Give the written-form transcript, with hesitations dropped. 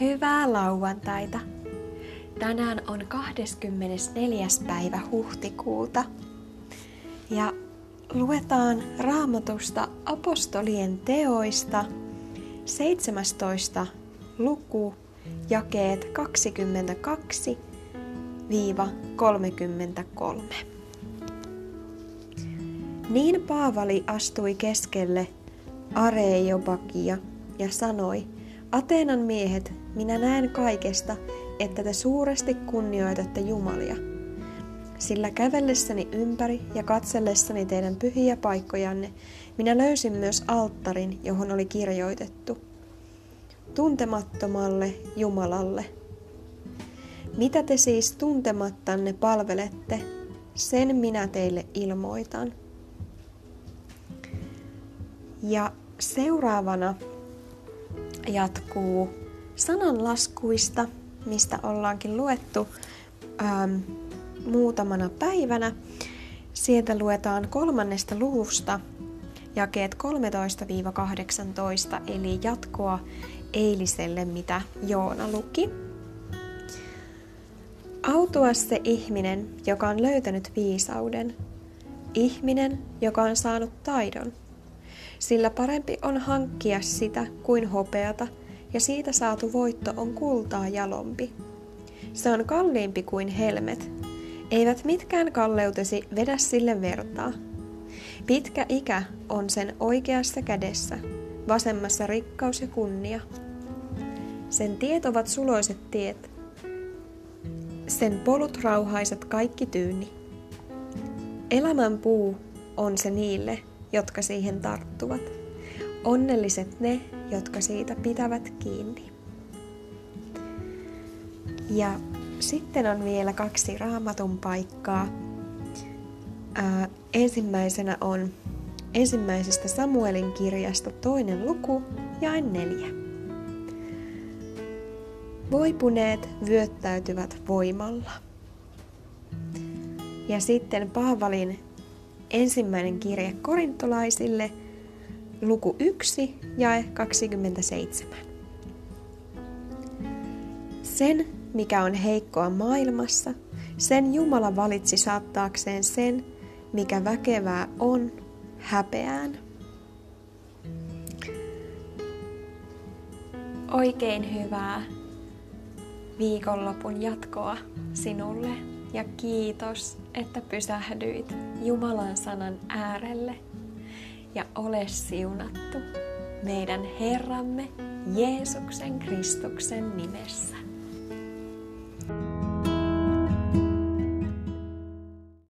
Hyvää lauantaita! Tänään on 24. päivä huhtikuuta ja luetaan Raamatusta apostolien teoista 17. luku, jakeet 22-33. Niin Paavali astui keskelle Areiopagia ja sanoi: Ateenan miehet, minä näen kaikesta, että te suuresti kunnioitatte Jumalia. Sillä kävellessäni ympäri ja katsellessani teidän pyhiä paikkojanne, minä löysin myös alttarin, johon oli kirjoitettu: Tuntemattomalle Jumalalle. Mitä te siis tuntemattanne palvelette, sen minä teille ilmoitan. Ja seuraavana jatkuu sananlaskuista, mistä ollaankin luettu muutamana päivänä. Sieltä luetaan 3. luvusta jakeet 13-18, eli jatkoa eiliselle, mitä Joona luki. Autuas se ihminen, joka on löytänyt viisauden, ihminen, joka on saanut taidon. Sillä parempi on hankkia sitä kuin hopeata, ja siitä saatu voitto on kultaa jalompi. Se on kalliimpi kuin helmet. Eivät mitkään kalleutesi vedä sille vertaa. Pitkä ikä on sen oikeassa kädessä, vasemmassa rikkaus ja kunnia. Sen tiet ovat suloiset tiet. Sen polut rauhaiset kaikki tyyni. Elämän puu on se niille, jotka siihen tarttuvat. Onnelliset ne, jotka siitä pitävät kiinni. Ja sitten on vielä 2 Raamatun paikkaa. Ensimmäisenä on ensimmäisestä Samuelin kirjasta 2. luku, jae 4. Voipuneet vyöttäytyvät voimalla. Ja sitten Paavalin ensimmäinen kirje korintolaisille, luku 1, jae 27. Sen, mikä on heikkoa maailmassa, sen Jumala valitsi saattaakseen sen, mikä väkevää on, häpeään. Oikein hyvää viikonlopun jatkoa sinulle. Ja kiitos, että pysähdyit Jumalan sanan äärelle, ja ole siunattu meidän Herramme Jeesuksen Kristuksen nimessä.